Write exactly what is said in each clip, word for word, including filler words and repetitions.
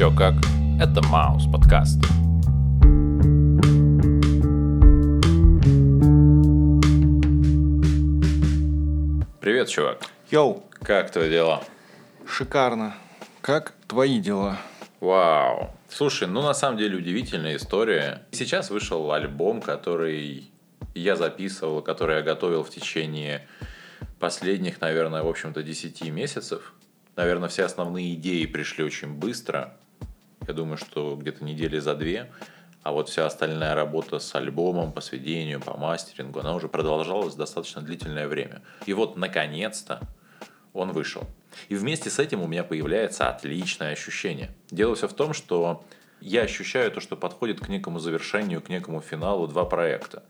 чё как. Это MousePodcast. Привет, чувак. Йоу. Как твои дела? Шикарно. Как твои дела? Вау. Слушай, ну на самом деле удивительная история. Сейчас вышел альбом, который я записывал, который я готовил в течение последних, наверное, в общем-то, десяти месяцев. Наверное, все основные идеи пришли очень быстро. Я думаю, что где-то недели за две. А вот вся остальная работа с альбомом, по сведению, по мастерингу, она уже продолжалась достаточно длительное время. И вот, наконец-то, он вышел. И вместе с этим у меня появляется отличное ощущение. Дело все в том, что я ощущаю то, что подходит к некому завершению, к некому финалу два проекта.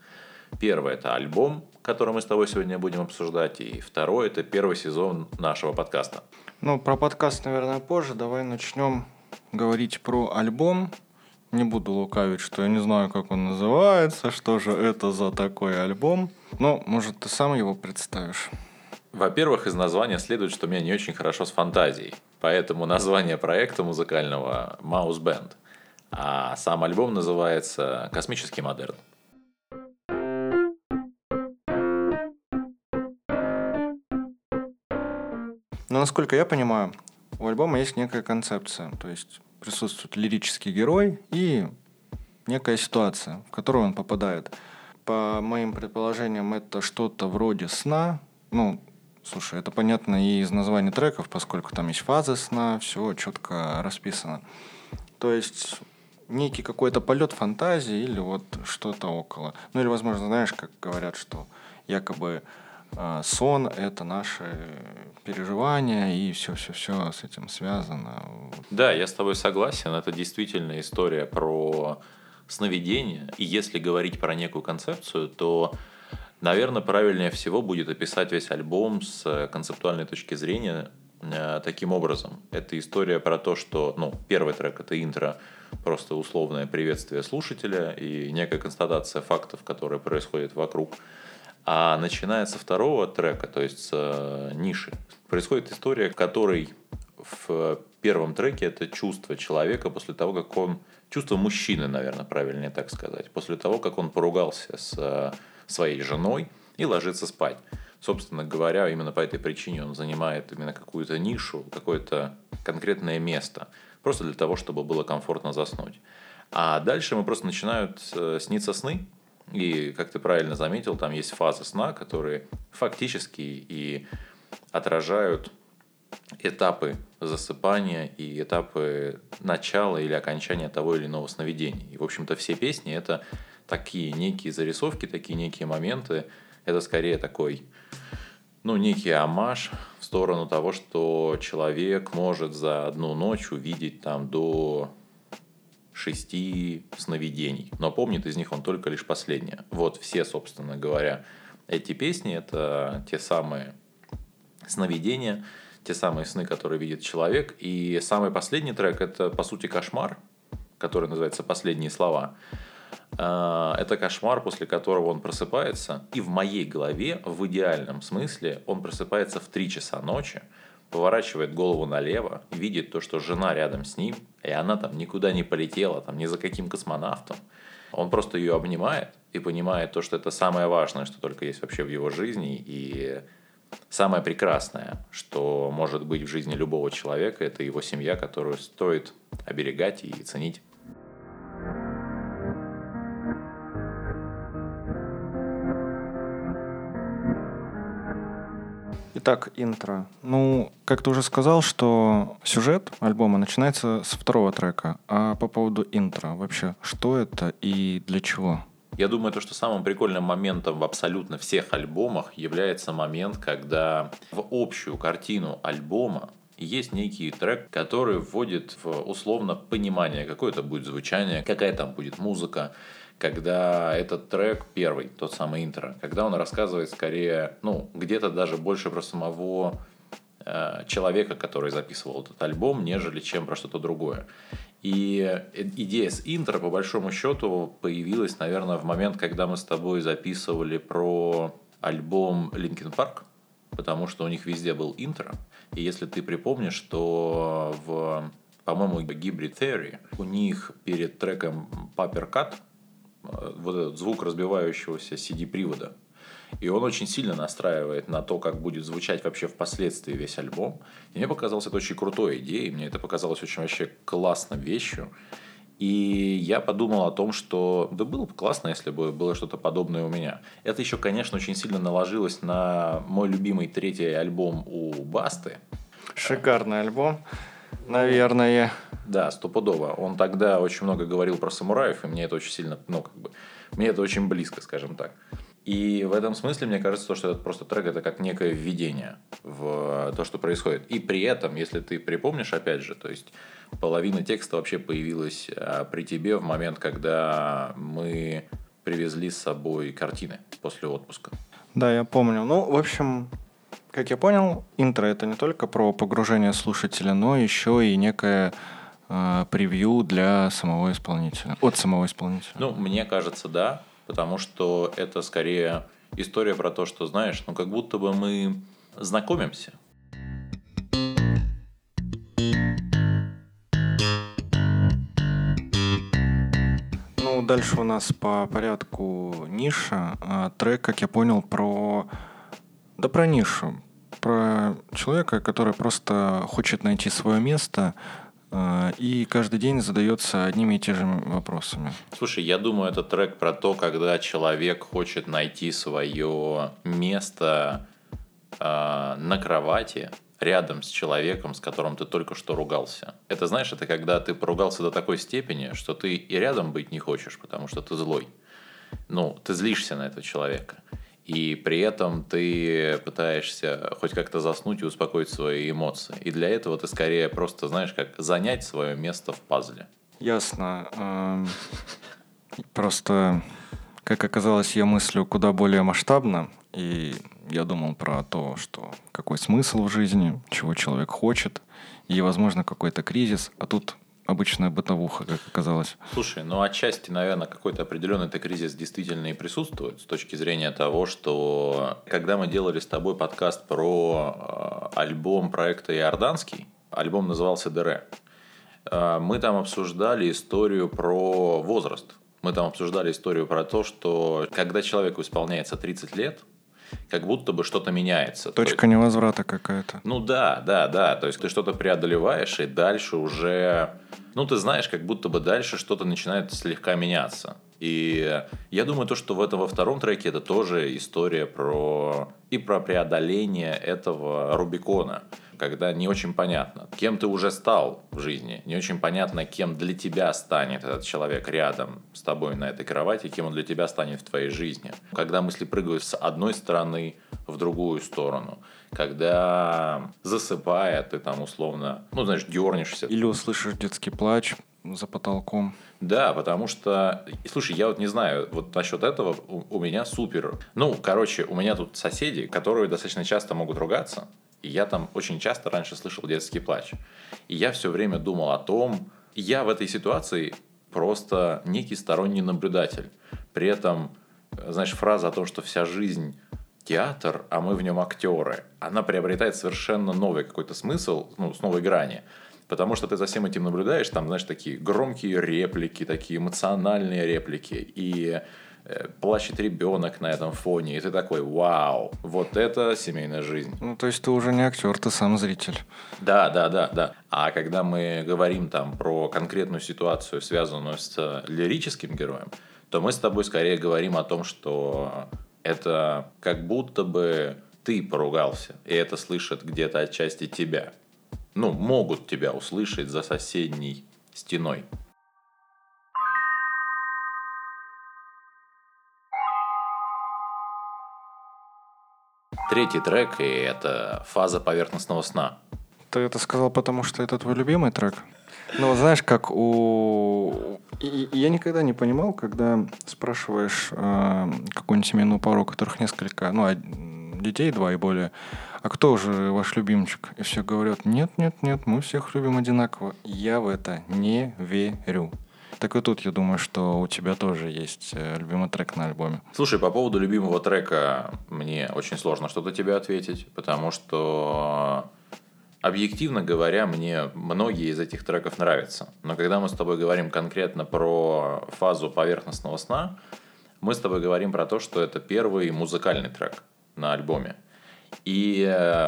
Первое – это альбом, который мы с тобой сегодня будем обсуждать, и второе – это первый сезон нашего подкаста. Ну, про подкаст, наверное, позже. Давай начнем говорить про альбом. Не буду лукавить, что я не знаю, как он называется, что же это за такой альбом. Но, может, ты сам его представишь. Во-первых, из названия следует, что у меня не очень хорошо с фантазией. Поэтому название проекта музыкального – MouseBand. А сам альбом называется «Космический модерн». Но, насколько я понимаю, у альбома есть некая концепция. То есть присутствует лирический герой и некая ситуация, в которую он попадает. По моим предположениям, это что-то вроде сна. Ну, слушай, это понятно и из названий треков, поскольку там есть фазы сна, все четко расписано. То есть некий какой-то полет фантазии или вот что-то около. Ну или, возможно, знаешь, как говорят, что якобы... сон – это наши переживания, и все-все-все с этим связано. Да, я с тобой согласен. Это действительно история про сновидение. И если говорить про некую концепцию, то, наверное, правильнее всего будет описать весь альбом с концептуальной точки зрения таким образом. Это история про то, что, ну, первый трек – это интро, просто условное приветствие слушателя и некая констатация фактов, которые происходят вокруг. А начиная со второго трека, то есть с ниши, происходит история, в которой в первом треке это чувство человека после того, как он... Чувство мужчины, наверное, правильнее так сказать. После того, как он поругался с своей женой и ложится спать. Собственно говоря, именно по этой причине он занимает именно какую-то нишу, какое-то конкретное место. Просто для того, чтобы было комфортно заснуть. А дальше ему просто начинают сниться сны. И, как ты правильно заметил, там есть фазы сна, которые фактически и отражают этапы засыпания и этапы начала или окончания того или иного сновидения. И, в общем-то, все песни – это такие некие зарисовки, такие некие моменты. Это скорее такой, ну, некий омаж в сторону того, что человек может за одну ночь увидеть там до... шести сновидений, но помнит из них он только лишь последнее. Вот все, собственно говоря, эти песни – это те самые сновидения, те самые сны, которые видит человек. И самый последний трек – это, по сути, кошмар, который называется «Последние слова». Это кошмар, после которого он просыпается, и в моей голове, в идеальном смысле, он просыпается в три часа ночи, поворачивает голову налево, видит то, что жена рядом с ним, и она там никуда не полетела, там ни за каким космонавтом. Он просто ее обнимает и понимает то, что это самое важное, что только есть вообще в его жизни, и самое прекрасное, что может быть в жизни любого человека, это его семья, которую стоит оберегать и ценить. Итак, интро. Ну, как ты уже сказал, что сюжет альбома начинается с второго трека. А по поводу интро вообще, что это и для чего? Я думаю, то, что самым прикольным моментом в абсолютно всех альбомах является момент, когда в общую картину альбома есть некий трек, который вводит в условно понимание, какое это будет звучание, какая там будет музыка. Когда этот трек первый, тот самый интро, когда он рассказывает скорее, ну, где-то даже больше про самого э, человека, который записывал этот альбом, нежели чем про что-то другое. И идея с интро, по большому счету, появилась, наверное, в момент, когда мы с тобой записывали про альбом Linkin Park, потому что у них везде был интро. И если ты припомнишь, то в по-моему, Hybrid Theory. У них перед треком Paper Кат вот этот звук разбивающегося си ди-привода. И он очень сильно настраивает на то, как будет звучать вообще впоследствии весь альбом. И мне показалось это очень крутой идеей, мне это показалось очень вообще классной вещью. И я подумал о том, что да было бы классно, если бы было что-то подобное у меня. Это еще, конечно, очень сильно наложилось на мой любимый третий альбом у Басты. Шикарный альбом, наверное. Да, стопудово. Он тогда очень много говорил про самураев, и мне это очень сильно, ну, как бы, мне это очень близко, скажем так. И в этом смысле, мне кажется, что этот просто трек — это как некое введение в то, что происходит. И при этом, если ты припомнишь, опять же, то есть половина текста вообще появилась при тебе в момент, когда мы привезли с собой картины после отпуска. Да, я помню. Ну, в общем, как я понял, интро — это не только про погружение слушателя, но еще и некое... превью для самого исполнителя. От самого исполнителя. Ну, мне кажется, да. Потому что это скорее история про то, что, знаешь, ну, как будто бы мы знакомимся. Ну, дальше у нас по порядку ниша. Трек, как я понял, про... Да, про нишу. Про человека, который просто хочет найти свое место... И каждый день задается одними и те же вопросами. Слушай, я думаю, это трек про то, когда человек хочет найти свое место э, на кровати рядом с человеком, с которым ты только что ругался. Это, знаешь, это когда ты поругался до такой степени, что ты и рядом быть не хочешь, потому что ты злой. Ну, ты злишься на этого человека. И при этом ты пытаешься хоть как-то заснуть и успокоить свои эмоции. И для этого ты скорее просто, знаешь, как занять свое место в пазле. Ясно. Просто, как оказалось, я мыслю куда более масштабно. И я думал про то, что какой смысл в жизни, чего человек хочет. И, возможно, какой-то кризис. А тут... обычная бытовуха, как оказалось. Слушай, ну отчасти, наверное, какой-то определенный кризис действительно и присутствует с точки зрения того, что когда мы делали с тобой подкаст про э, альбом проекта Ярданский, альбом назывался «Дыре», э, мы там обсуждали историю про возраст. Мы там обсуждали историю про то, что когда человеку исполняется тридцать лет, как будто бы что-то меняется. Точка есть... невозврата какая-то. Ну да, да, да. То есть ты что-то преодолеваешь, и дальше уже... Ну ты знаешь, как будто бы дальше что-то начинает слегка меняться. И я думаю, то, что в этом, во втором треке это тоже история про... И про преодоление этого Рубикона, когда не очень понятно, кем ты уже стал в жизни. Не очень понятно, кем для тебя станет этот человек рядом с тобой на этой кровати, кем он для тебя станет в твоей жизни. Когда мысли прыгают с одной стороны в другую сторону. Когда, засыпая, ты там условно, ну, знаешь, дернешься. Или услышишь детский плач за потолком. Да, потому что... Слушай, я вот не знаю, вот насчет этого у, у меня супер... Ну, короче, у меня тут соседи, которые достаточно часто могут ругаться. И я там очень часто раньше слышал детский плач. И я все время думал о том... Я в этой ситуации просто некий сторонний наблюдатель. При этом, знаешь, фраза о том, что вся жизнь театр, а мы в нем актеры, она приобретает совершенно новый какой-то смысл, ну, с новой грани. Потому что ты за всем этим наблюдаешь, там, знаешь, такие громкие реплики, такие эмоциональные реплики. И... плачет ребенок на этом фоне, и ты такой: вау, вот это семейная жизнь. Ну, то есть ты уже не актер, ты сам зритель. Да, да, да, да. А когда мы говорим там про конкретную ситуацию, связанную с лирическим героем, то мы с тобой скорее говорим о том, что это как будто бы ты поругался, и это слышат где-то отчасти тебя. Ну, могут тебя услышать за соседней стеной. Третий трек, и это фаза поверхностного сна. Ты это сказал, потому что это твой любимый трек? Ну, знаешь, как у... И, я никогда не понимал, когда спрашиваешь э, какую-нибудь семейную пару, у которых несколько, ну, детей, два и более, а кто же ваш любимчик? И все говорят: нет-нет-нет, мы всех любим одинаково. Я в это не верю. Так и тут, я думаю, что у тебя тоже есть любимый трек на альбоме. Слушай, по поводу любимого трека мне очень сложно что-то тебе ответить, потому что Объективно говоря, мне многие из этих треков нравятся. Но когда мы с тобой говорим конкретно про фазу поверхностного сна, мы с тобой говорим про то, что это первый музыкальный трек на альбоме. И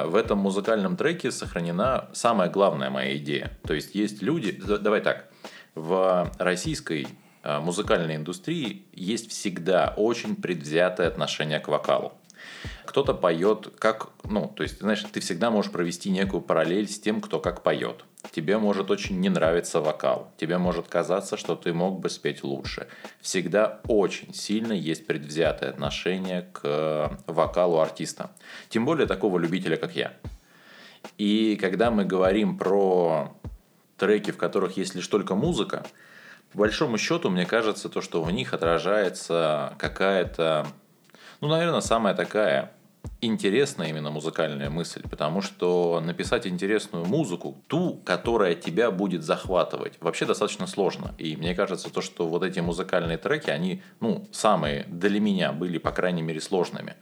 в этом музыкальном треке сохранена самая главная моя идея. То есть есть люди... Давай так. В российской музыкальной индустрии есть всегда очень предвзятое отношение к вокалу. Кто-то поет как... Ну, то есть, знаешь, ты всегда можешь провести некую параллель с тем, кто как поет. Тебе может очень не нравиться вокал. Тебе может казаться, что ты мог бы спеть лучше. Всегда очень сильно есть предвзятое отношение к вокалу артиста. Тем более такого любителя, как я. И когда мы говорим про треки, в которых есть лишь только музыка, по большому счету, мне кажется, то, что в них отражается какая-то... Ну, наверное, самая такая интересная именно музыкальная мысль, потому что написать интересную музыку, ту, которая тебя будет захватывать, вообще достаточно сложно. И мне кажется, то, что вот эти музыкальные треки, они, ну, самые для меня были, по крайней мере, сложными.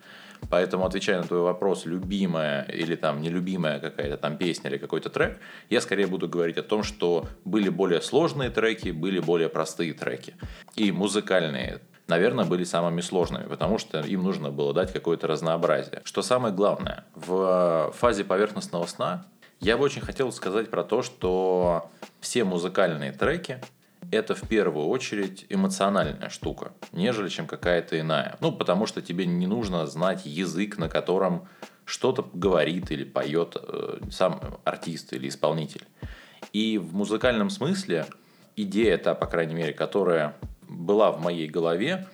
Поэтому, отвечая на твой вопрос, любимая или там нелюбимая какая-то там песня или какой-то трек, я скорее буду говорить о том, что были более сложные треки, были более простые треки. И музыкальные треки, наверное, были самыми сложными, потому что им нужно было дать какое-то разнообразие. Что самое главное, в фазе поверхностного сна я бы очень хотел сказать про то, что все музыкальные треки – это в первую очередь эмоциональная штука, нежели чем какая-то иная. Ну, потому что тебе не нужно знать язык, на котором что-то говорит или поет сам артист или исполнитель. И в музыкальном смысле идея та, по крайней мере, которая... была в моей голове,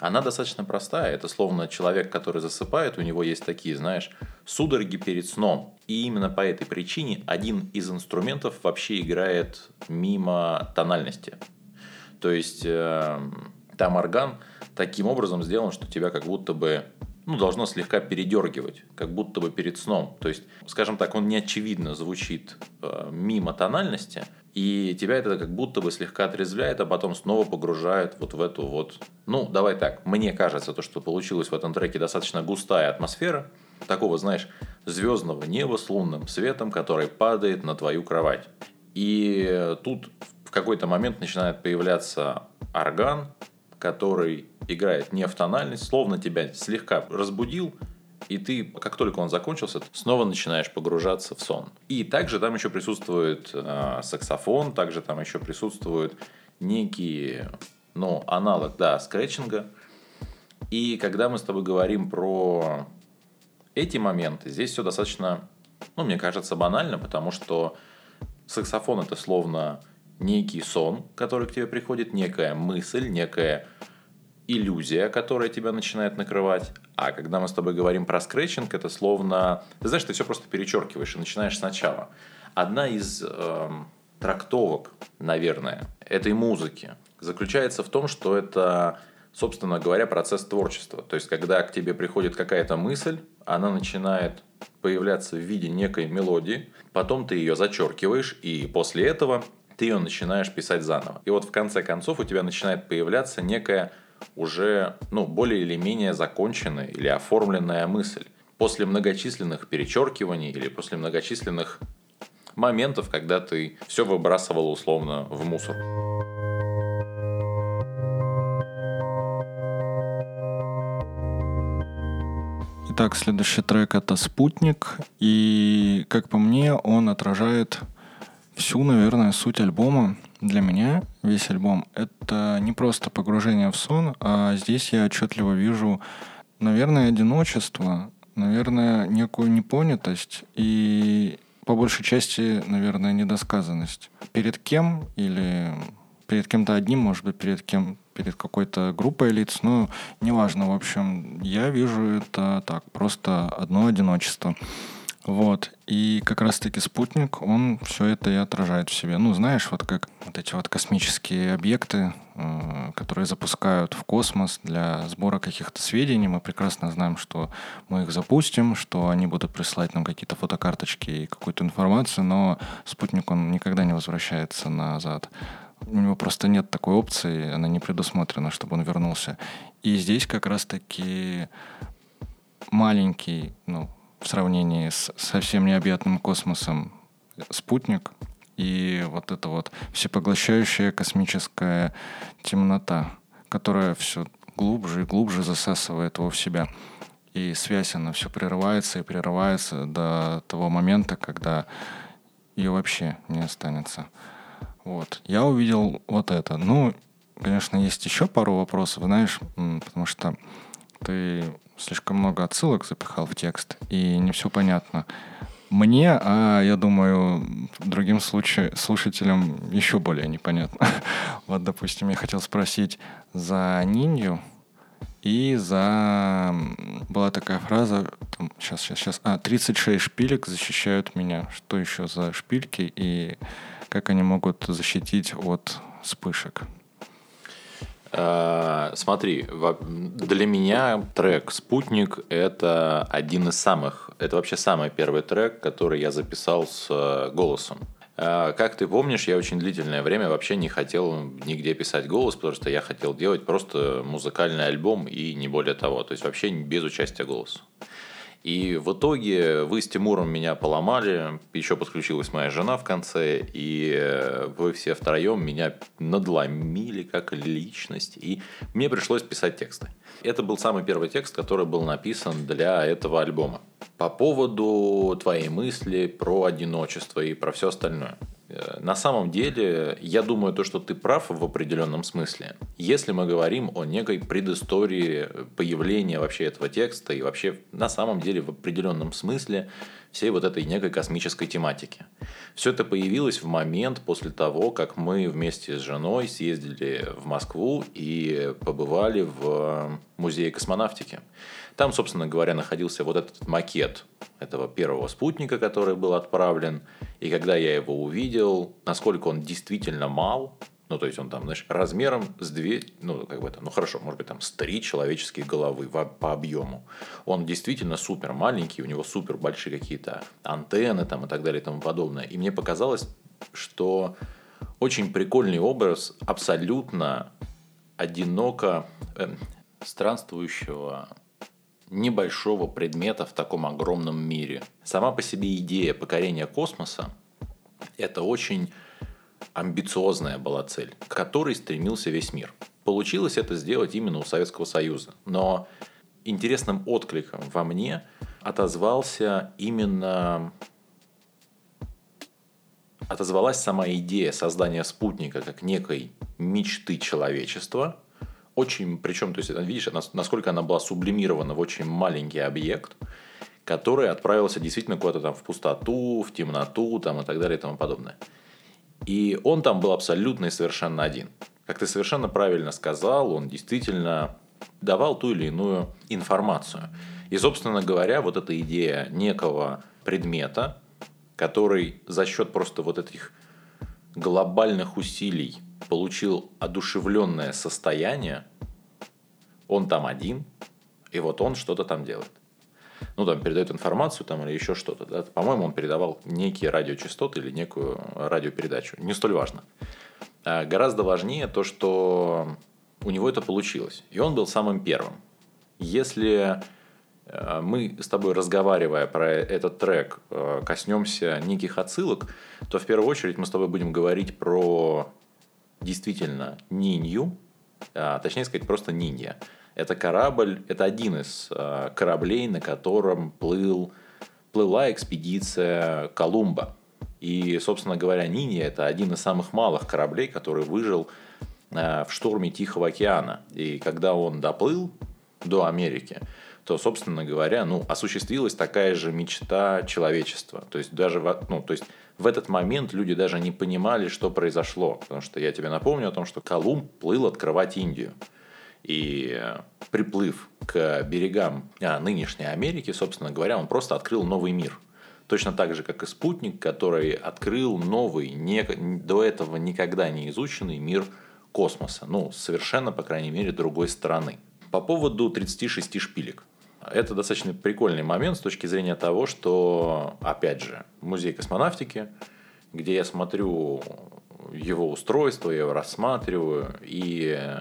она достаточно простая. Это словно человек, который засыпает, у него есть такие, знаешь, судороги перед сном. И именно по этой причине один из инструментов вообще играет мимо тональности. То есть э, там орган таким образом сделан, что тебя как будто бы, ну, должно слегка передергивать, как будто бы перед сном. То есть, скажем так, он неочевидно звучит э, мимо тональности, и тебя это как будто бы слегка отрезвляет, а потом снова погружает вот в эту вот... Ну, давай так, мне кажется, то, что получилось в этом треке, достаточно густая атмосфера, такого, знаешь, звездного неба с лунным светом, который падает на твою кровать. И тут в какой-то момент начинает появляться орган, который играет не в тональность, словно тебя слегка разбудил, и ты, как только он закончился, снова начинаешь погружаться в сон. И также там еще присутствует э, саксофон, также там еще присутствует некий, ну, аналог, да, скретчинга. И когда мы с тобой говорим про эти моменты, здесь все достаточно, ну, мне кажется, банально, потому что саксофон — это словно некий сон, который к тебе приходит, некая мысль, некая... иллюзия, которая тебя начинает накрывать. А когда мы с тобой говорим про скретчинг, это словно... Ты знаешь, ты все просто перечеркиваешь и начинаешь сначала. Одна из э, трактовок, наверное, этой музыки заключается в том, что это, собственно говоря, процесс творчества. То есть, когда к тебе приходит какая-то мысль, она начинает появляться в виде некой мелодии, потом ты ее зачеркиваешь, и после этого ты ее начинаешь писать заново. И вот в конце концов у тебя начинает появляться некая... уже, ну, более или менее законченная или оформленная мысль. После многочисленных перечеркиваний или после многочисленных моментов, когда ты все выбрасывал условно в мусор. Итак, следующий трек — это «Спутник». И, как по мне, он отражает всю, наверное, суть альбома. Для меня весь альбом — это не просто погружение в сон, а здесь я отчетливо вижу, наверное, одиночество, наверное, некую непонятость и, по большей части, наверное, недосказанность. Перед кем или перед кем-то одним, может быть, перед кем, перед какой-то группой лиц, ну, неважно, в общем, я вижу это так, просто одно одиночество. Вот, и как раз-таки «Спутник», он все это и отражает в себе. Ну, знаешь, вот как вот эти вот космические объекты, э, которые запускают в космос для сбора каких-то сведений. Мы прекрасно знаем, что мы их запустим, что они будут присылать нам какие-то фотокарточки и какую-то информацию, но «Спутник», он никогда не возвращается назад. У него просто нет такой опции, она не предусмотрена, чтобы он вернулся. И здесь как раз-таки маленький, ну, в сравнении с совсем необъятным космосом, спутник и вот эта вот всепоглощающая космическая темнота, которая все глубже и глубже засасывает его в себя. И связь, она все прерывается и прерывается до того момента, когда ее вообще не останется. Вот. Я увидел вот это. Ну, конечно, есть еще пару вопросов, знаешь, потому что ты слишком много отсылок запихал в текст, и не все понятно. Мне, а я думаю, другим случа- слушателям еще более непонятно. Вот, допустим, я хотел спросить за Нинью и за... Была такая фраза, там, сейчас, сейчас, сейчас... А, тридцать шесть шпилек защищают меня. Что еще за шпильки и как они могут защитить от вспышек? Смотри, для меня трек «Спутник» — это один из самых, это вообще самый первый трек, который я записал с голосом. Как ты помнишь, я очень длительное время вообще не хотел нигде писать голос, потому что я хотел делать просто музыкальный альбом и не более того, то есть вообще без участия голоса. И в итоге вы с Тимуром меня поломали, еще подключилась моя жена в конце, и вы все втроем меня надломили как личность, и мне пришлось писать тексты. Это был самый первый текст, который был написан для этого альбома. По поводу твоей мысли про одиночество и про все остальное. На самом деле, я думаю, то, что ты прав в определенном смысле. Если мы говорим о некой предыстории появления вообще этого текста и вообще на самом деле в определенном смысле всей вот этой некой космической тематики. Все это появилось в момент после того, как мы вместе с женой съездили в Москву и побывали в музее космонавтики. Там, собственно говоря, находился вот этот макет этого первого спутника, который был отправлен. И когда я его увидел, насколько он действительно мал, ну, то есть он там, знаешь, размером с две, ну, как бы это, ну, хорошо, может быть, там с три человеческие головы по объему. Он действительно супер маленький, у него супер большие какие-то антенны там и так далее и тому подобное. И мне показалось, что очень прикольный образ абсолютно одиноко э, странствующего небольшого предмета в таком огромном мире. Сама по себе идея покорения космоса – это очень амбициозная была цель, к которой стремился весь мир. Получилось это сделать именно у Советского Союза. Но интересным откликом во мне отозвался именно... отозвалась сама идея создания спутника как некой мечты человечества. Очень, причем, то есть, видишь, насколько она была сублимирована в очень маленький объект, который отправился действительно куда-то там в пустоту, в темноту там, и так далее и тому подобное. И он там был абсолютно и совершенно один. Как ты совершенно правильно сказал, он действительно давал ту или иную информацию. И, собственно говоря, вот эта идея некого предмета, который за счет просто вот этих глобальных усилий получил одушевленное состояние, он там один, и вот он что-то там делает. Ну, там, передает информацию там, или еще что-то. Да? По-моему, он передавал некие радиочастоты или некую радиопередачу. Не столь важно. А гораздо важнее то, что у него это получилось. И он был самым первым. Если мы с тобой, разговаривая про этот трек, коснемся неких отсылок, то в первую очередь мы с тобой будем говорить про действительно Нинью, а, точнее сказать, просто Нинья. Это корабль, это один из э, кораблей, на котором плыл, плыла экспедиция Колумба. И, собственно говоря, Нинья – это один из самых малых кораблей, который выжил э, в шторме Тихого океана. И когда он доплыл до Америки, то, собственно говоря, ну, осуществилась такая же мечта человечества. То есть, даже, ну, то есть в этот момент люди даже не понимали, что произошло. Потому что я тебе напомню о том, что Колумб плыл открывать Индию. И приплыв к берегам нынешней Америки, собственно говоря, он просто открыл новый мир. Точно так же, как и спутник, который открыл новый, не, до этого никогда не изученный мир космоса. Ну, совершенно, по крайней мере, другой стороны. По поводу тридцати шести шпилек. Это достаточно прикольный момент с точки зрения того, что, опять же, музей космонавтики, где я смотрю его устройство, я его рассматриваю и...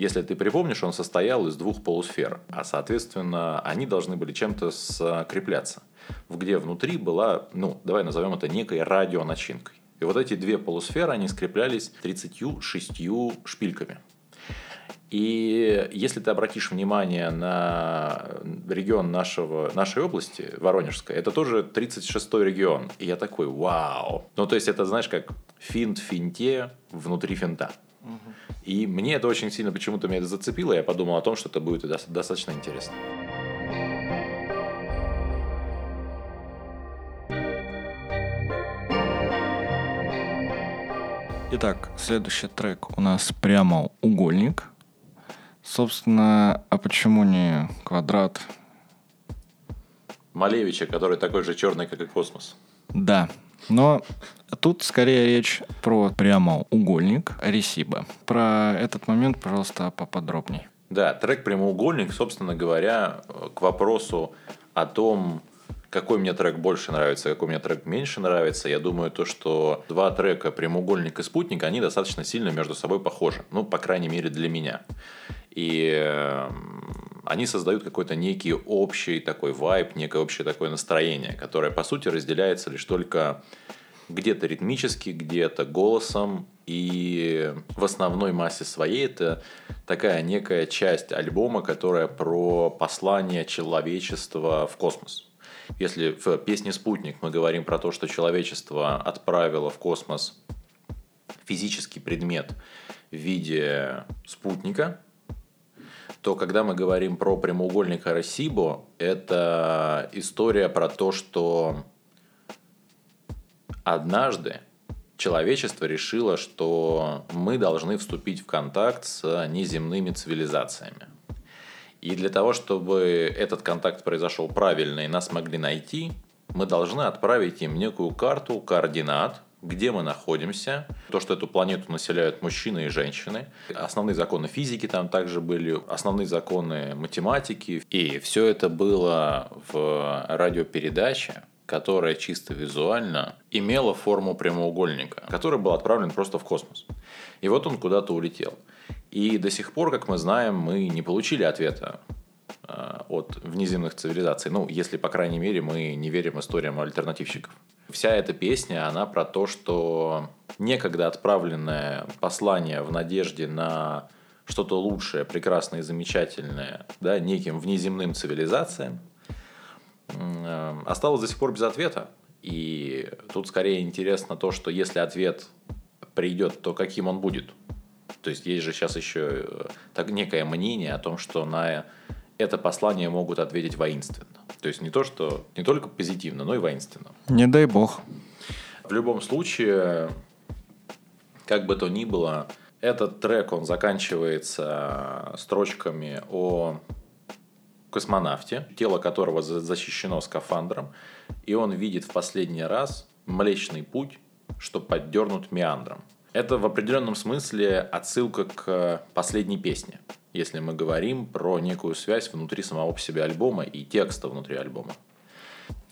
Если ты припомнишь, он состоял из двух полусфер, а, соответственно, они должны были чем-то скрепляться. где внутри была, ну, давай назовем это некой радионачинкой. И вот эти две полусферы, они скреплялись тридцатью шестью шпильками. И если ты обратишь внимание на регион нашего, нашей области, Воронежской, это тоже тридцать шестой регион. И я такой, вау. Ну, то есть, это, знаешь, как финт в финте внутри финта. Угу. И мне это очень сильно почему-то меня это зацепило. Я подумал о том, что это будет достаточно интересно. Итак, следующий трек у нас прямоугольник. Собственно, а почему не квадрат? Малевича, который такой же черный, как и космос. Да, но тут скорее речь про прямоугольник Аресибо. Про этот момент, пожалуйста, поподробнее. Да, трек «Прямоугольник», собственно говоря, к вопросу о том, какой мне трек больше нравится, какой мне трек меньше нравится. Я думаю, то, что два трека «Прямоугольник» и «Спутник», они достаточно сильно между собой похожи. Ну, по крайней мере, для меня. И они создают какой-то некий общий такой вайб, некое общее такое настроение, которое, по сути, разделяется лишь только где-то ритмически, где-то голосом. И в основной массе своей это такая некая часть альбома, которая про послание человечества в космос. Если в песне «Спутник» мы говорим про то, что человечество отправило в космос физический предмет в виде спутника, то когда мы говорим про прямоугольник Аресибо, это история про то, что однажды человечество решило, что мы должны вступить в контакт с неземными цивилизациями. И для того, чтобы этот контакт произошел правильно и нас могли найти, мы должны отправить им некую карту координат, где мы находимся, то, что эту планету населяют мужчины и женщины. Основные законы физики там также были, основные законы математики. И все это было в радиопередаче, которая чисто визуально имела форму прямоугольника, который был отправлен просто в космос. И вот он куда-то улетел. И до сих пор, как мы знаем, мы не получили ответа э, от внеземных цивилизаций. Ну, если, по крайней мере, мы не верим историям альтернативщиков. Вся эта песня, она про то, что некогда отправленное послание в надежде на что-то лучшее, прекрасное и замечательное, да, неким внеземным цивилизациям, осталось до сих пор без ответа. И тут скорее интересно то, что если ответ придет, то каким он будет. То есть есть же сейчас еще так некое мнение о том, что на это послание могут ответить воинственно. То есть не то, что не только позитивно, но и воинственно. Не дай бог. В любом случае, как бы то ни было, этот трек, он заканчивается строчками о космонавте, тело которого защищено скафандром, и он видит в последний раз Млечный Путь, что поддернут меандром. Это в определенном смысле отсылка к последней песне, если мы говорим про некую связь внутри самого по себе альбома и текста внутри альбома.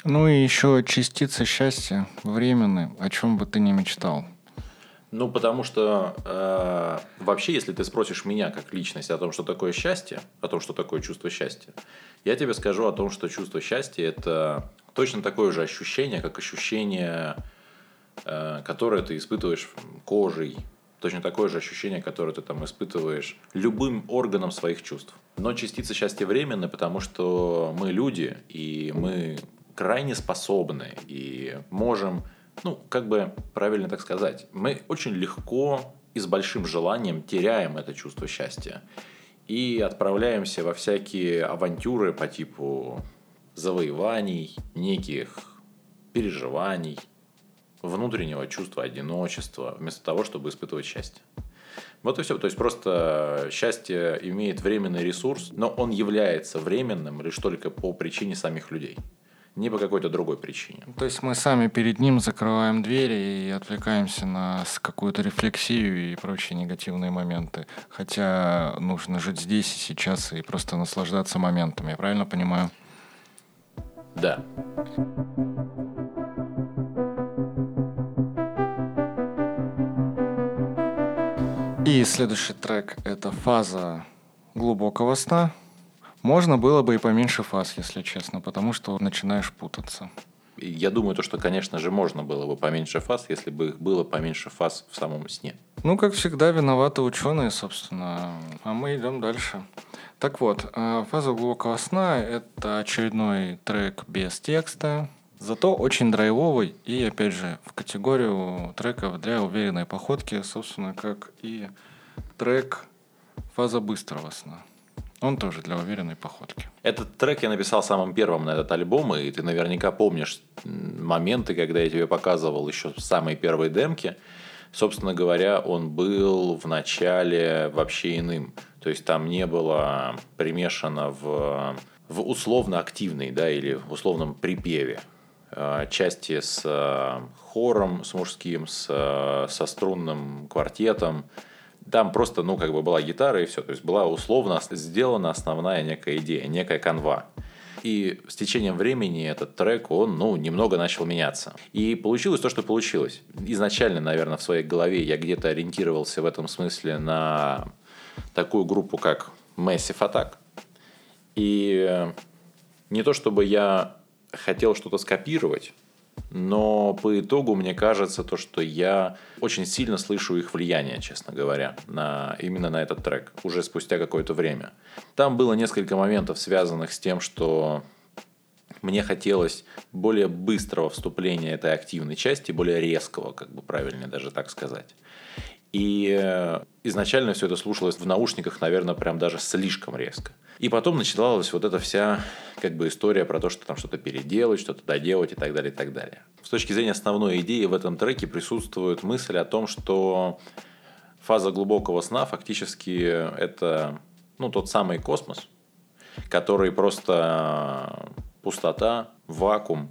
Ну и еще частица счастья временны, о чем бы ты ни мечтал. Ну, потому что э, вообще, если ты спросишь меня как личность о том, что такое счастье, о том, что такое чувство счастья, я тебе скажу о том, что чувство счастья – это точно такое же ощущение, как ощущение, э, которое ты испытываешь кожей, точно такое же ощущение, которое ты там испытываешь любым органом своих чувств. Но частица счастья временна, потому что мы люди, и мы крайне способны, и можем... Ну, как бы правильно так сказать, мы очень легко и с большим желанием теряем это чувство счастья и отправляемся во всякие авантюры по типу завоеваний, неких переживаний, внутреннего чувства одиночества, вместо того, чтобы испытывать счастье. Вот и все. То есть просто счастье имеет временный ресурс, но он является временным лишь только по причине самих людей. Не по какой-то другой причине. То есть мы сами перед ним закрываем двери и отвлекаемся на какую-то рефлексию и прочие негативные моменты. Хотя нужно жить здесь и сейчас и просто наслаждаться моментами. Я правильно понимаю? Да. И следующий трек — это «Фаза глубокого сна». Можно было бы и поменьше фаз, если честно, потому что начинаешь путаться. Я думаю, то, что, конечно же, можно было бы поменьше фаз, если бы их было поменьше фаз в самом сне. Ну, как всегда, виноваты ученые, собственно. А мы идем дальше. Так вот, фаза глубокого сна – это очередной трек без текста, зато очень драйвовый и, опять же, в категорию треков для уверенной походки, собственно, как и трек «Фаза быстрого сна». Он тоже для уверенной походки. Этот трек я написал самым первым на этот альбом, и ты наверняка помнишь моменты, когда я тебе показывал еще самые первые демки. Собственно говоря, он был в начале вообще иным. То есть там не было примешано в, в условно-активной, да, или условном припеве. Части с хором, с мужским, с, со струнным квартетом. Там просто, ну, как бы была гитара и все. То есть была условно сделана основная некая идея, некая канва. И с течением времени этот трек, он, ну, немного начал меняться. И получилось то, что получилось. Изначально, наверное, в своей голове я где-то ориентировался в этом смысле на такую группу, как Massive Attack. И не то чтобы я хотел что-то скопировать, но по итогу мне кажется, то, что я очень сильно слышу их влияние, честно говоря, на, именно на этот трек, уже спустя какое-то время. Там было несколько моментов, связанных с тем, что мне хотелось более быстрого вступления этой активной части, более резкого, как бы правильнее даже так сказать. И изначально все это слушалось в наушниках, наверное, прям даже слишком резко. И потом начиналась вот эта вся, как бы, история про то, что там что-то переделать, что-то доделать и так далее, и так далее. С точки зрения основной идеи в этом треке присутствует мысль о том, что фаза глубокого сна фактически это, ну, тот самый космос, который просто пустота, вакуум.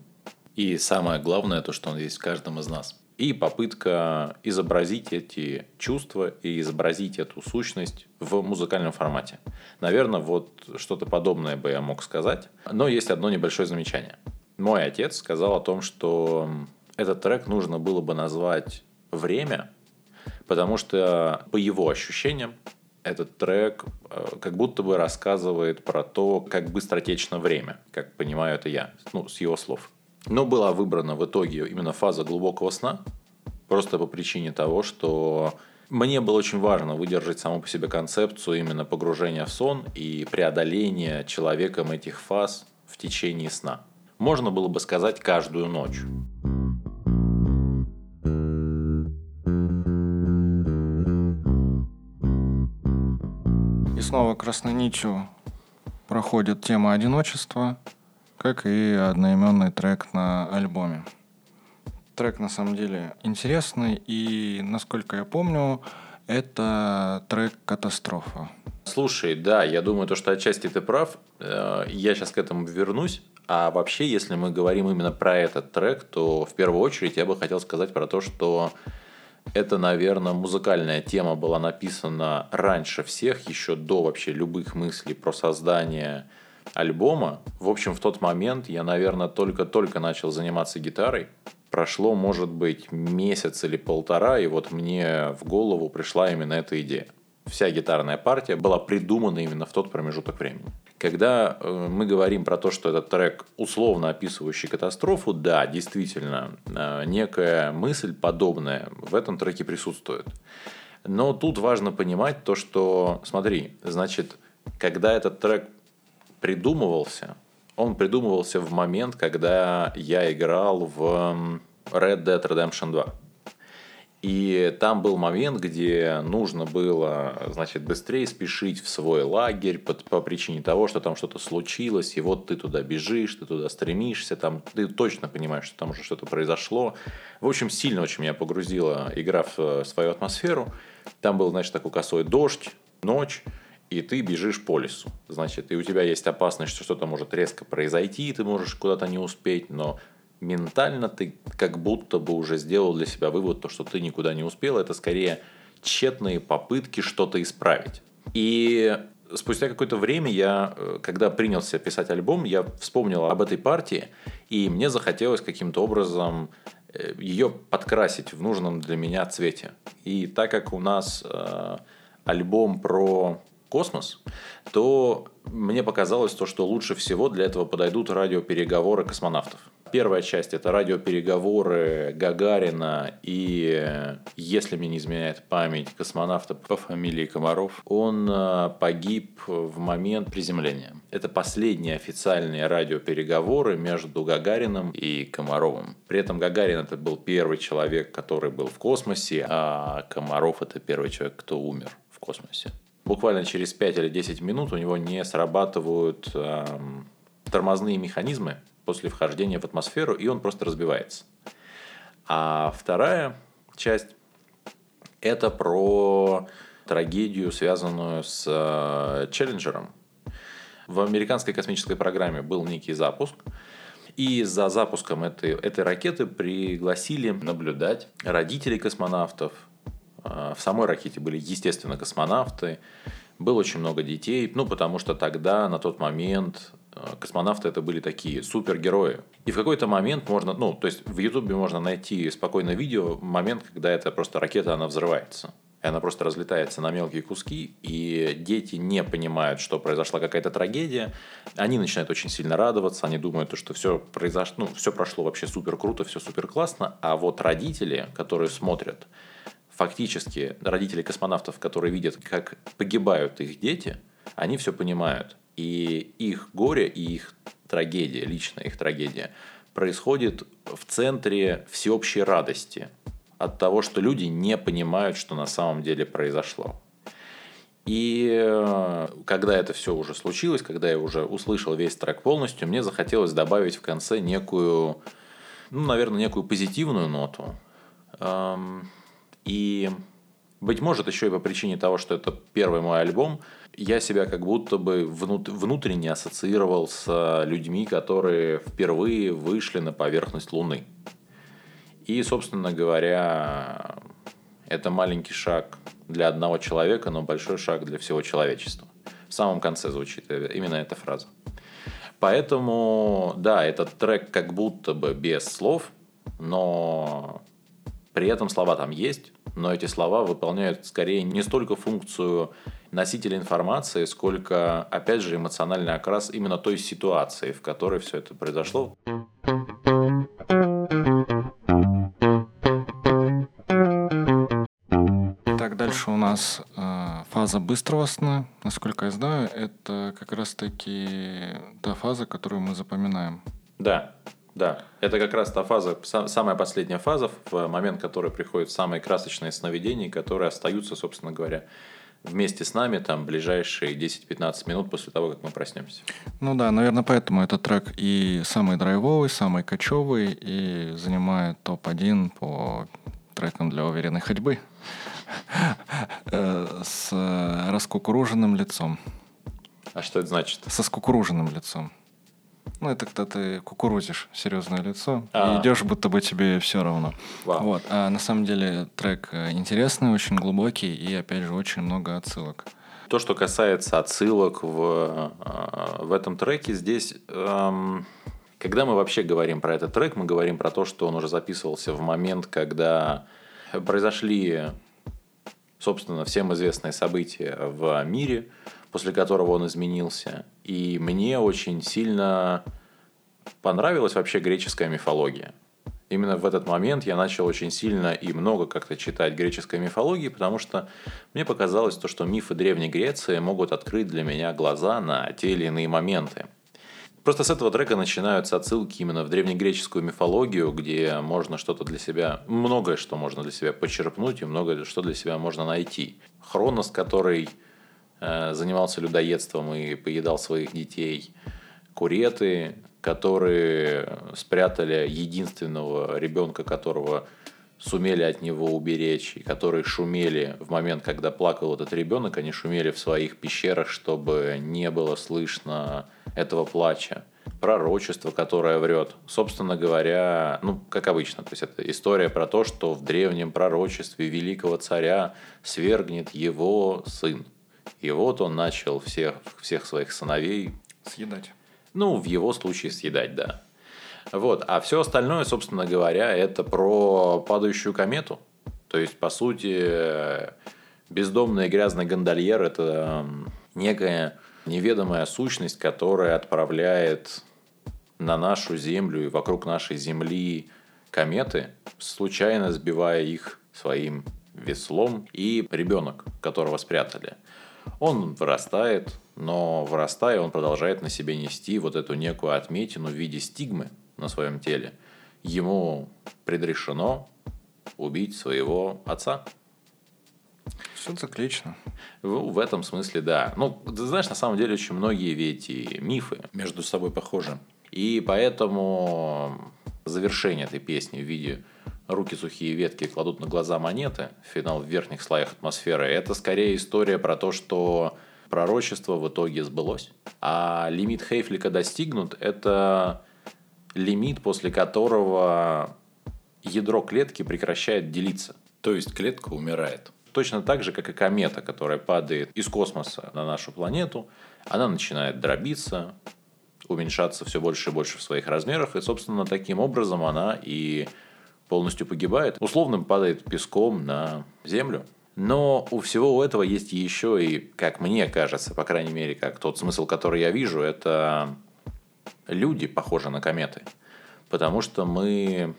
И самое главное, то, что он есть в каждом из нас. И попытка изобразить эти чувства и изобразить эту сущность в музыкальном формате. Наверное, вот что-то подобное бы я мог сказать. Но есть одно небольшое замечание. Мой отец сказал о том, что этот трек нужно было бы назвать «Время», потому что, по его ощущениям, этот трек как будто бы рассказывает про то, как быстротечно время, как понимаю это я, ну, с его слов. Но была выбрана в итоге именно фаза глубокого сна, просто по причине того, что мне было очень важно выдержать саму по себе концепцию именно погружения в сон и преодоления человеком этих фаз в течение сна. Можно было бы сказать «каждую ночь». И снова красной нитью проходит тема одиночества, как и одноименный трек на альбоме. Трек на самом деле интересный, и, насколько я помню, это трек «Катастрофа». Слушай, да, я думаю, то, что отчасти ты прав. Я сейчас к этому вернусь. А вообще, если мы говорим именно про этот трек, то в первую очередь я бы хотел сказать про то, что это, наверное, музыкальная тема была написана раньше всех, еще до вообще любых мыслей про создание альбома. В общем, в тот момент я, наверное, только-только начал заниматься гитарой. Прошло, может быть, месяц или полтора, и вот мне в голову пришла именно эта идея. Вся гитарная партия была придумана именно в тот промежуток времени. Когда мы говорим про то, что этот трек, условно описывающий катастрофу, да, действительно, некая мысль подобная в этом треке присутствует. Но тут важно понимать то, что, смотри, значит, когда этот трек придумывался, он придумывался в момент, когда я играл в Red Dead Redemption два. И там был момент, где нужно было, значит, быстрее спешить в свой лагерь по, по причине того, что там что-то случилось, и вот ты туда бежишь, ты туда стремишься, там, ты точно понимаешь, что там уже что-то произошло. В общем, сильно очень меня погрузила игра в свою атмосферу. Там был, значит, такой косой дождь, ночь. И ты бежишь по лесу, значит, и у тебя есть опасность, что что-то может резко произойти, ты можешь куда-то не успеть, но ментально ты как будто бы уже сделал для себя вывод, то, что ты никуда не успел, это скорее тщетные попытки что-то исправить. И спустя какое-то время я, когда принялся писать альбом, я вспомнил об этой партии, и мне захотелось каким-то образом ее подкрасить в нужном для меня цвете. И так как у нас э, альбом про космос, то мне показалось то, что лучше всего для этого подойдут радиопереговоры космонавтов. Первая часть – это радиопереговоры Гагарина и, если мне не изменяет память, космонавта по фамилии Комаров. Он погиб в момент приземления. Это последние официальные радиопереговоры между Гагарином и Комаровым. При этом Гагарин – это был первый человек, который был в космосе, а Комаров – это первый человек, кто умер в космосе. Буквально через пять или десять минут у него не срабатывают э, тормозные механизмы после вхождения в атмосферу, и он просто разбивается. А вторая часть – это про трагедию, связанную с э, Челленджером. В американской космической программе был некий запуск, и за запуском этой, этой ракеты пригласили наблюдать родителей космонавтов. В самой ракете были, естественно, космонавты, было очень много детей, ну, потому что тогда, на тот момент, космонавты это были такие супергерои. И в какой-то момент можно, ну, то есть в Ютубе можно найти спокойно видео, момент, когда эта просто ракета, она взрывается. И она просто разлетается на мелкие куски, и дети не понимают, что произошла какая-то трагедия. Они начинают очень сильно радоваться, они думают, что все произошло, ну, все прошло вообще супер круто, все супер классно, а вот родители, которые смотрят, фактически родители космонавтов, которые видят, как погибают их дети, они все понимают. И их горе, и их трагедия, лично их трагедия, происходит в центре всеобщей радости от того, что люди не понимают, что на самом деле произошло. И когда это все уже случилось, когда я уже услышал весь трек полностью, мне захотелось добавить в конце некую, ну, наверное, некую позитивную ноту. И, быть может, еще и по причине того, что это первый мой альбом, я себя как будто бы внутренне ассоциировал с людьми, которые впервые вышли на поверхность Луны. И, собственно говоря, это маленький шаг для одного человека, но большой шаг для всего человечества. В самом конце звучит именно эта фраза. Поэтому, да, этот трек как будто бы без слов, но... При этом слова там есть, но эти слова выполняют скорее не столько функцию носителя информации, сколько, опять же, эмоциональный окрас именно той ситуации, в которой все это произошло. Так, дальше у нас э, фаза быстрого сна. Насколько я знаю, это как раз-таки та фаза, которую мы запоминаем. Да. Да, это как раз та фаза, самая последняя фаза, в момент, в который приходят самые красочные сновидения, которые остаются, собственно говоря, вместе с нами там ближайшие десять-пятнадцать минут после того, как мы проснемся. Ну да, наверное, поэтому этот трек и самый драйвовый, самый кочевый, и занимает топ один по трекам для уверенной ходьбы с раскукуруженным лицом. А что это значит? Со скукуруженным лицом. Ну, это когда ты кукурузишь серьезное лицо А-а-а. и идешь, будто бы тебе все равно. Вау. Вот. А на самом деле трек интересный, очень глубокий и, опять же, очень много отсылок. То, что касается отсылок в, в этом треке, здесь, эм, когда мы вообще говорим про этот трек, мы говорим про то, что он уже записывался в момент, когда произошли, собственно, всем известные события в мире, после которого он изменился. И мне очень сильно понравилась вообще греческая мифология. Именно в этот момент я начал очень сильно и много как-то читать греческой мифологии, потому что мне показалось то, что мифы Древней Греции могут открыть для меня глаза на те или иные моменты. Просто с этого трека начинаются отсылки именно в древнегреческую мифологию, где можно что-то для себя, многое что можно для себя почерпнуть и многое что для себя можно найти. Хронос, который... занимался людоедством и поедал своих детей, куреты, которые спрятали единственного ребенка, которого сумели от него уберечь, и которые шумели в момент, когда плакал этот ребенок, они шумели в своих пещерах, чтобы не было слышно этого плача. Пророчество, которое врет. Собственно говоря, ну, как обычно, то есть это история про то, что в древнем пророчестве великого царя свергнет его сын. И вот он начал всех, всех своих сыновей... съедать. Ну, в его случае съедать, да. Вот. А все остальное, собственно говоря, это про падающую комету. То есть, по сути, Бездомный и грязный гондольер – это некая неведомая сущность, которая отправляет на нашу Землю и вокруг нашей Земли кометы, случайно сбивая их своим веслом, и ребенок, которого спрятали. Он вырастает, но вырастая, он продолжает на себе нести вот эту некую отметину в виде стигмы на своем теле. Ему предрешено убить своего отца. Все циклично. Ну, в этом смысле, да. Ну, ты знаешь, на самом деле очень многие ведь и мифы между собой похожи. И поэтому завершение этой песни в виде «руки сухие ветки кладут на глаза монеты», финал в верхних слоях атмосферы, это скорее история про то, что пророчество в итоге сбылось. А лимит Хейфлика достигнут – это лимит, после которого ядро клетки прекращает делиться. То есть клетка умирает. Точно так же, как и комета, которая падает из космоса на нашу планету, она начинает дробиться, уменьшаться все больше и больше в своих размерах, и, собственно, таким образом она и полностью погибает. Условно падает песком на Землю. Но у всего этого есть еще и, как мне кажется, по крайней мере, как тот смысл, который я вижу, это люди похожи на кометы. Потому что мы...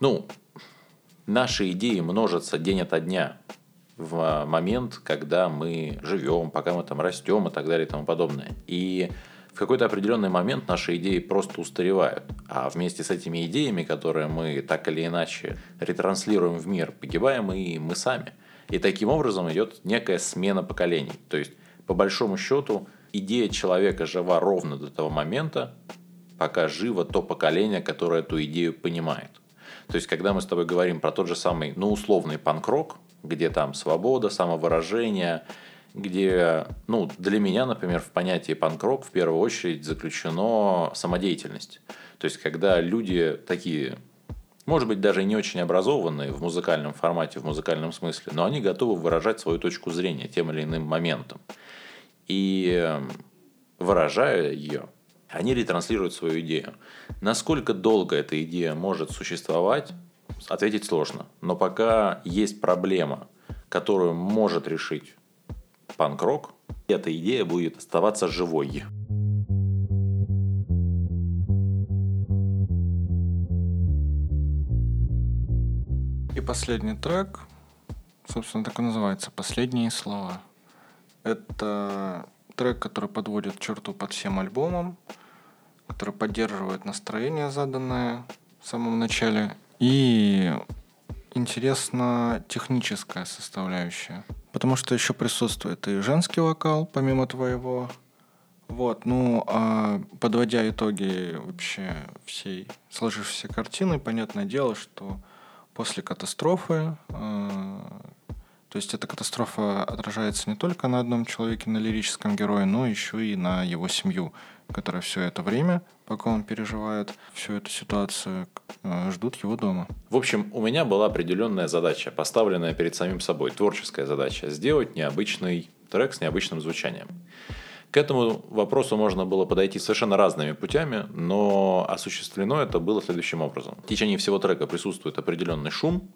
Ну, наши идеи множатся день ото дня в момент, когда мы живем, пока мы там растем и так далее и тому подобное. И в какой-то определенный момент наши идеи просто устаревают. А вместе с этими идеями, которые мы так или иначе ретранслируем в мир, погибаем и мы сами. И таким образом идет некая смена поколений. То есть, по большому счету, идея человека жива ровно до того момента, пока живо то поколение, которое эту идею понимает. То есть, когда мы с тобой говорим про тот же самый, ну, условный панк-рок, где там свобода, самовыражение, где, ну, для меня, например, в понятии панк-рок в первую очередь заключено самодеятельность. То есть, когда люди такие, может быть, даже не очень образованные в музыкальном формате, в музыкальном смысле, но они готовы выражать свою точку зрения тем или иным моментом. И выражая ее, они ретранслируют свою идею. Насколько долго эта идея может существовать, ответить сложно. Но пока есть проблема, которую может решить панк-рок, эта идея будет оставаться живой. И последний трек, собственно, так и называется «Последние слова». Это трек, который подводит черту под всем альбомом, который поддерживает настроение, заданное в самом начале, и интересна техническая составляющая. Потому что еще присутствует и женский вокал, помимо твоего. Вот, ну, а подводя итоги вообще всей сложившейся картины, понятное дело, что после катастрофы, э, то есть эта катастрофа отражается не только на одном человеке, на лирическом герое, но еще и на его семью, которая все это время, пока он переживает всю эту ситуацию, ждут его дома. В общем, у меня была определенная задача, поставленная перед самим собой, творческая задача – сделать необычный трек с необычным звучанием. К этому вопросу можно было подойти совершенно разными путями, но осуществлено это было следующим образом. В течение всего трека присутствует определенный шум.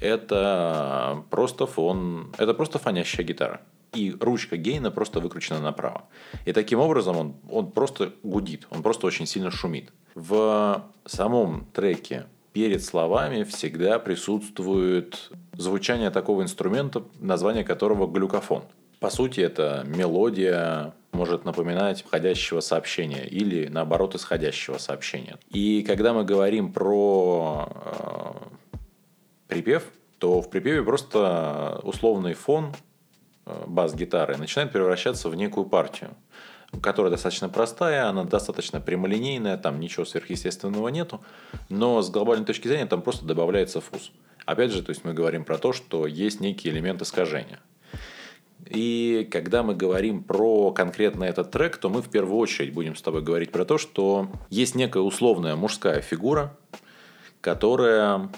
Это просто фон, это просто фонящая гитара. И ручка гейна просто выкручена направо. И таким образом он, он просто гудит, он просто очень сильно шумит. В самом треке перед словами всегда присутствует звучание такого инструмента, название которого глюкофон. По сути, это мелодия может напоминать входящего сообщения или, наоборот, исходящего сообщения. И когда мы говорим про э, припев, то в припеве просто условный фон бас-гитары начинает превращаться в некую партию, которая достаточно простая, она достаточно прямолинейная, там ничего сверхъестественного нету, но с глобальной точки зрения там просто добавляется фуз. Опять же, то есть мы говорим про то, что есть некий элемент искажения. И когда мы говорим про конкретно этот трек, то мы в первую очередь будем с тобой говорить про то, что есть некая условная мужская фигура, которая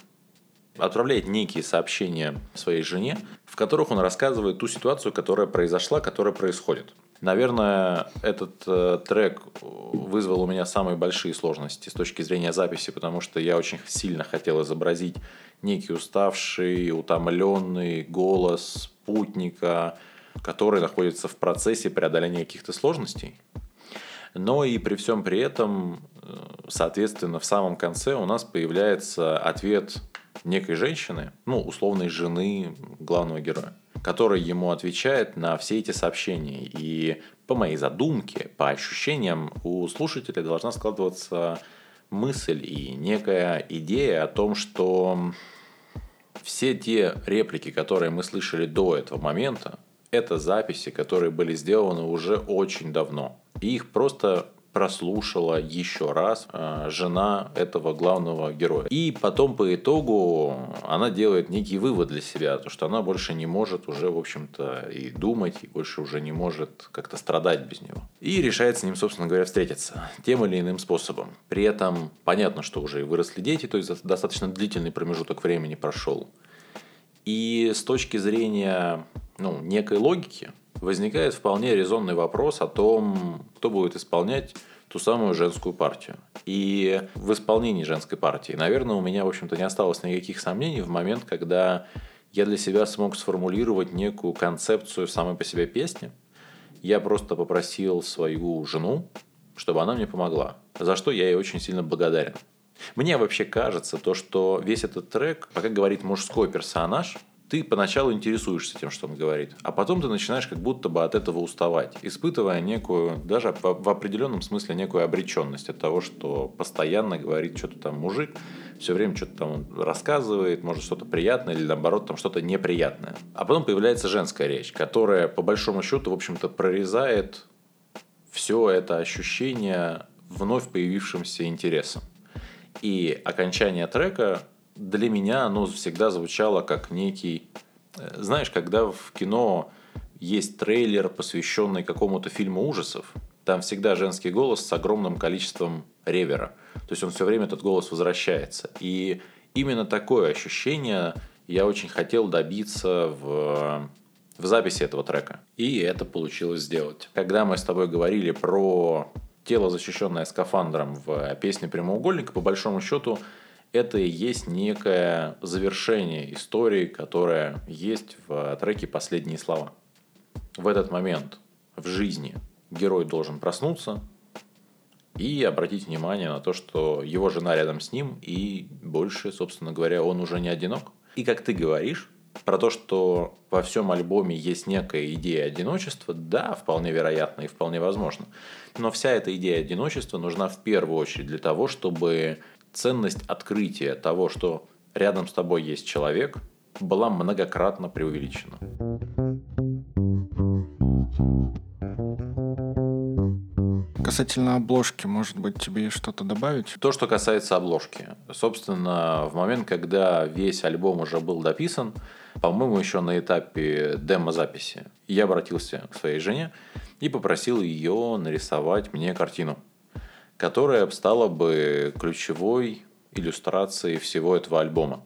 отправляет некие сообщения своей жене, в которых он рассказывает ту ситуацию, которая произошла, которая происходит. Наверное, этот э, трек вызвал у меня самые большие сложности с точки зрения записи, потому что я очень сильно хотел изобразить некий уставший, утомленный голос путника, который находится в процессе преодоления каких-то сложностей. Но и при всем при этом, соответственно, в самом конце у нас появляется ответ некой женщины, ну, условной жены главного героя, который ему отвечает на все эти сообщения. И по моей задумке, по ощущениям, у слушателя должна складываться мысль и некая идея о том, что все те реплики, которые мы слышали до этого момента, это записи, которые были сделаны уже очень давно. И их просто прослушала еще раз э, жена этого главного героя. И потом по итогу она делает некий вывод для себя, то что она больше не может уже, в общем-то, и думать, и больше уже не может как-то страдать без него. И решает с ним, собственно говоря, встретиться тем или иным способом. При этом понятно, что уже и выросли дети, то есть достаточно длительный промежуток времени прошел. И с точки зрения, ну, некой логики, возникает вполне резонный вопрос о том, кто будет исполнять ту самую женскую партию. И в исполнении женской партии, наверное, у меня, в общем-то, не осталось никаких сомнений в момент, когда я для себя смог сформулировать некую концепцию самой по себе песни. Я просто попросил свою жену, чтобы она мне помогла, за что я ей очень сильно благодарен. Мне вообще кажется, то, что весь этот трек, пока говорит мужской персонаж, ты поначалу интересуешься тем, что он говорит, а потом ты начинаешь как будто бы от этого уставать, испытывая некую, даже в определенном смысле, некую обреченность от того, что постоянно говорит что-то там мужик, все время что-то там он рассказывает, может, что-то приятное или, наоборот, там что-то неприятное. А потом появляется женская речь, которая, по большому счету, в общем-то, прорезает все это ощущение вновь появившимся интересом. И окончание трека для меня оно всегда звучало как некий... Знаешь, когда в кино есть трейлер, посвященный какому-то фильму ужасов, там всегда женский голос с огромным количеством ревера. То есть он все время, этот голос, возвращается. И именно такое ощущение я очень хотел добиться в, в записи этого трека. И это получилось сделать. Когда мы с тобой говорили про тело, защищенное скафандром, в песне «Прямоугольник», по большому счету, это и есть некое завершение истории, которая есть в треке «Последние слова». В этот момент в жизни герой должен проснуться и обратить внимание на то, что его жена рядом с ним, и больше, собственно говоря, он уже не одинок. И как ты говоришь про то, что во всем альбоме есть некая идея одиночества, да, вполне вероятно и вполне возможно. Но вся эта идея одиночества нужна в первую очередь для того, чтобы... ценность открытия того, что рядом с тобой есть человек, была многократно преувеличена. Касательно обложки, может быть, тебе что-то добавить? То, что касается обложки. Собственно, в момент, когда весь альбом уже был дописан, по-моему, еще на этапе демозаписи, я обратился к своей жене и попросил ее нарисовать мне картину, которая стала бы ключевой иллюстрацией всего этого альбома.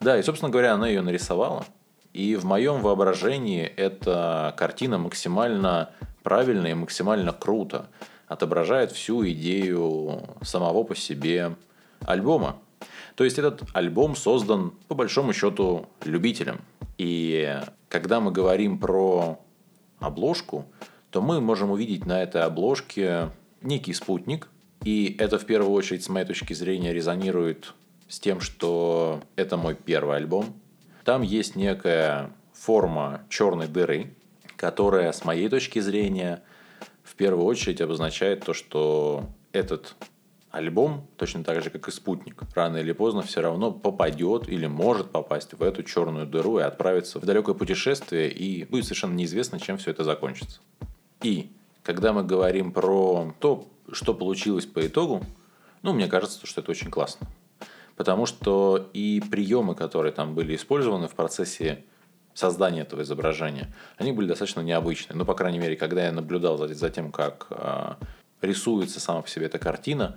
Да, и, собственно говоря, она ее нарисовала. И в моем воображении эта картина максимально правильно и максимально круто отображает всю идею самого по себе альбома. То есть этот альбом создан, по большому счету, любителем. И когда мы говорим про обложку, то мы можем увидеть на этой обложке некий спутник. И это, в первую очередь, с моей точки зрения, резонирует с тем, что это мой первый альбом. Там есть некая форма черной дыры, которая, с моей точки зрения, в первую очередь обозначает то, что этот альбом, точно так же, как и спутник, рано или поздно все равно попадет или может попасть в эту черную дыру и отправиться в далекое путешествие, и будет совершенно неизвестно, чем все это закончится. И когда мы говорим про то, что получилось по итогу, ну, мне кажется, что это очень классно. Потому что и приемы, которые там были использованы в процессе создания этого изображения, они были достаточно необычные. Ну, по крайней мере, когда я наблюдал за тем, как э, рисуется сама по себе эта картина,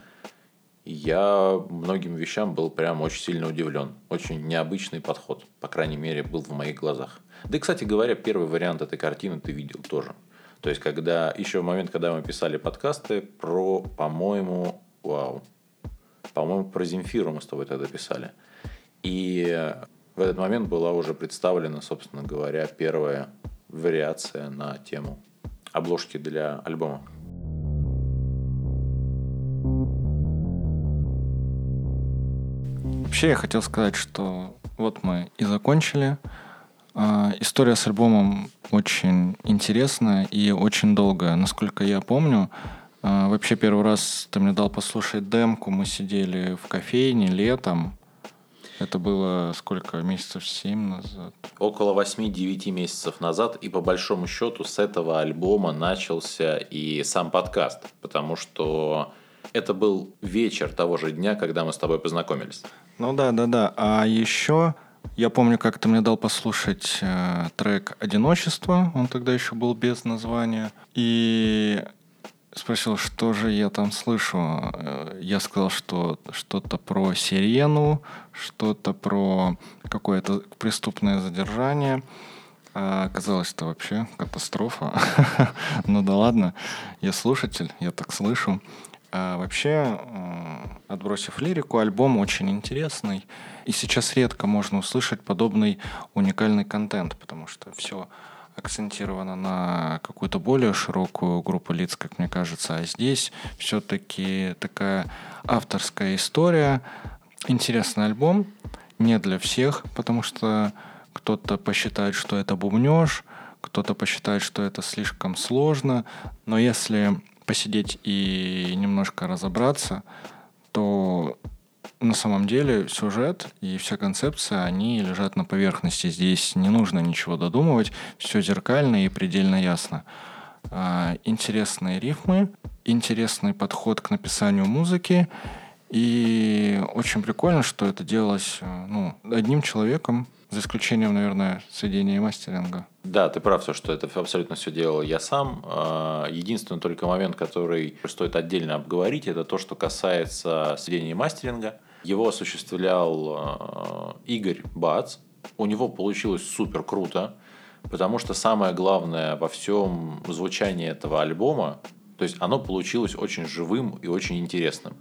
я многим вещам был прям очень сильно удивлен. Очень необычный подход, по крайней мере, был в моих глазах. Да и, кстати говоря, первый вариант этой картины ты видел тоже. То есть, когда еще в момент, когда мы писали подкасты про, по-моему, вау, по-моему, про Земфиру мы с тобой тогда писали. И в этот момент была уже представлена, собственно говоря, первая вариация на тему обложки для альбома. Вообще я хотел сказать, что вот мы и закончили. История с альбомом очень интересная и очень долгая, насколько я помню. Вообще первый раз ты мне дал послушать демку, мы сидели в кофейне летом. Это было сколько? Месяцев семь назад? Около восьми-девяти месяцев назад. И по большому счету с этого альбома начался и сам подкаст. Потому что это был вечер того же дня, когда мы с тобой познакомились. Ну да, да, да. А еще я помню, как ты мне дал послушать э, трек «Одиночество». Он тогда еще был без названия. И спросил, что же я там слышу. Я сказал, что что-то про сирену, что-то про какое-то преступное задержание. А оказалось, это вообще катастрофа. Ну да ладно, я слушатель, я так слышу. А вообще, отбросив лирику, альбом очень интересный. И сейчас редко можно услышать подобный уникальный контент, потому что все акцентировано на какую-то более широкую группу лиц, как мне кажется. А здесь все-таки такая авторская история. Интересный альбом. Не для всех, потому что кто-то посчитает, что это бубнёж, кто-то посчитает, что это слишком сложно. Но если посидеть и немножко разобраться, то на самом деле сюжет и вся концепция, они лежат на поверхности. Здесь не нужно ничего додумывать. Все зеркально и предельно ясно. Интересные рифмы, интересный подход к написанию музыки. И очень прикольно, что это делалось ну, одним человеком, за исключением, наверное, сведения и мастеринга. Да, ты прав, то, что это абсолютно все делал я сам. Единственный только момент, который стоит отдельно обговорить, это то, что касается сведения и мастеринга. Его осуществлял Игорь Бац. У него получилось супер круто, потому что самое главное во всем звучании этого альбома, то есть оно получилось очень живым и очень интересным.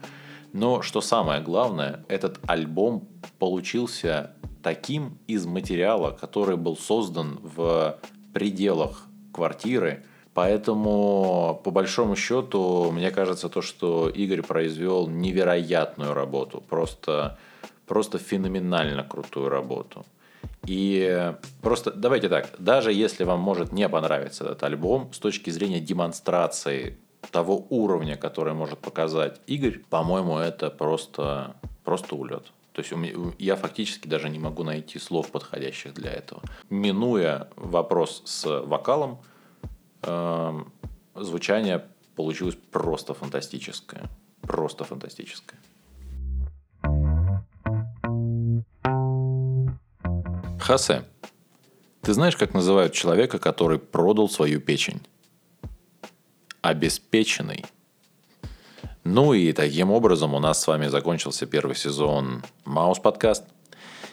Но что самое главное, этот альбом получился таким из материала, который был создан в пределах квартиры. Поэтому, по большому счету, мне кажется, то, что Игорь произвел невероятную работу, просто, просто феноменально крутую работу. И просто давайте так, даже если вам может не понравиться этот альбом, с точки зрения демонстрации того уровня, который может показать Игорь, по-моему, это просто, просто улет. То есть я фактически даже не могу найти слов, подходящих для этого. Минуя вопрос с вокалом, звучание получилось просто фантастическое. Просто фантастическое. Хосе, ты знаешь, как называют человека, который продал свою печень? Обеспеченный. Ну и таким образом у нас с вами закончился первый сезон MousePodcast.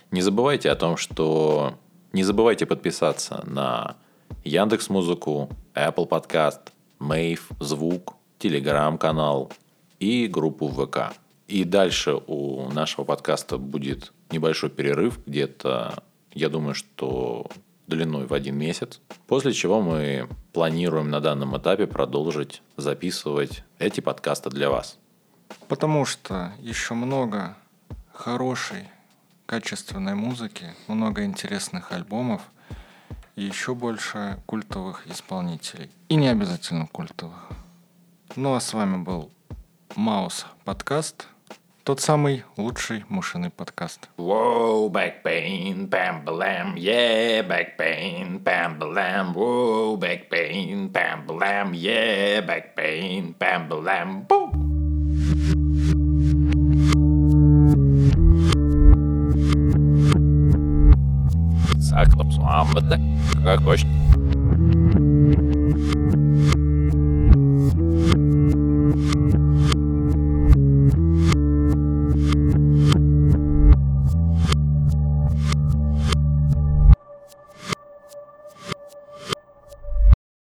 Не забывайте о том, что... Не забывайте подписаться на Яндекс.Музыку, Apple Podcast, Mave, Звук, Telegram-канал и группу вэ ка. И дальше у нашего подкаста будет небольшой перерыв, где-то, я думаю, что длиной в один месяц, после чего мы планируем на данном этапе продолжить записывать эти подкасты для вас. Потому что еще много хорошей, качественной музыки, много интересных альбомов и еще больше культовых исполнителей. И не обязательно культовых. Ну а с вами был Маус Подкаст, тот самый лучший мушиный подкаст. Воу, back pain, pam blam, yeah, back pain, pam blam, воу, back pain, pam blam, yeah, back pain, pam blam, boom. Заклоп сламбата, как хочешь.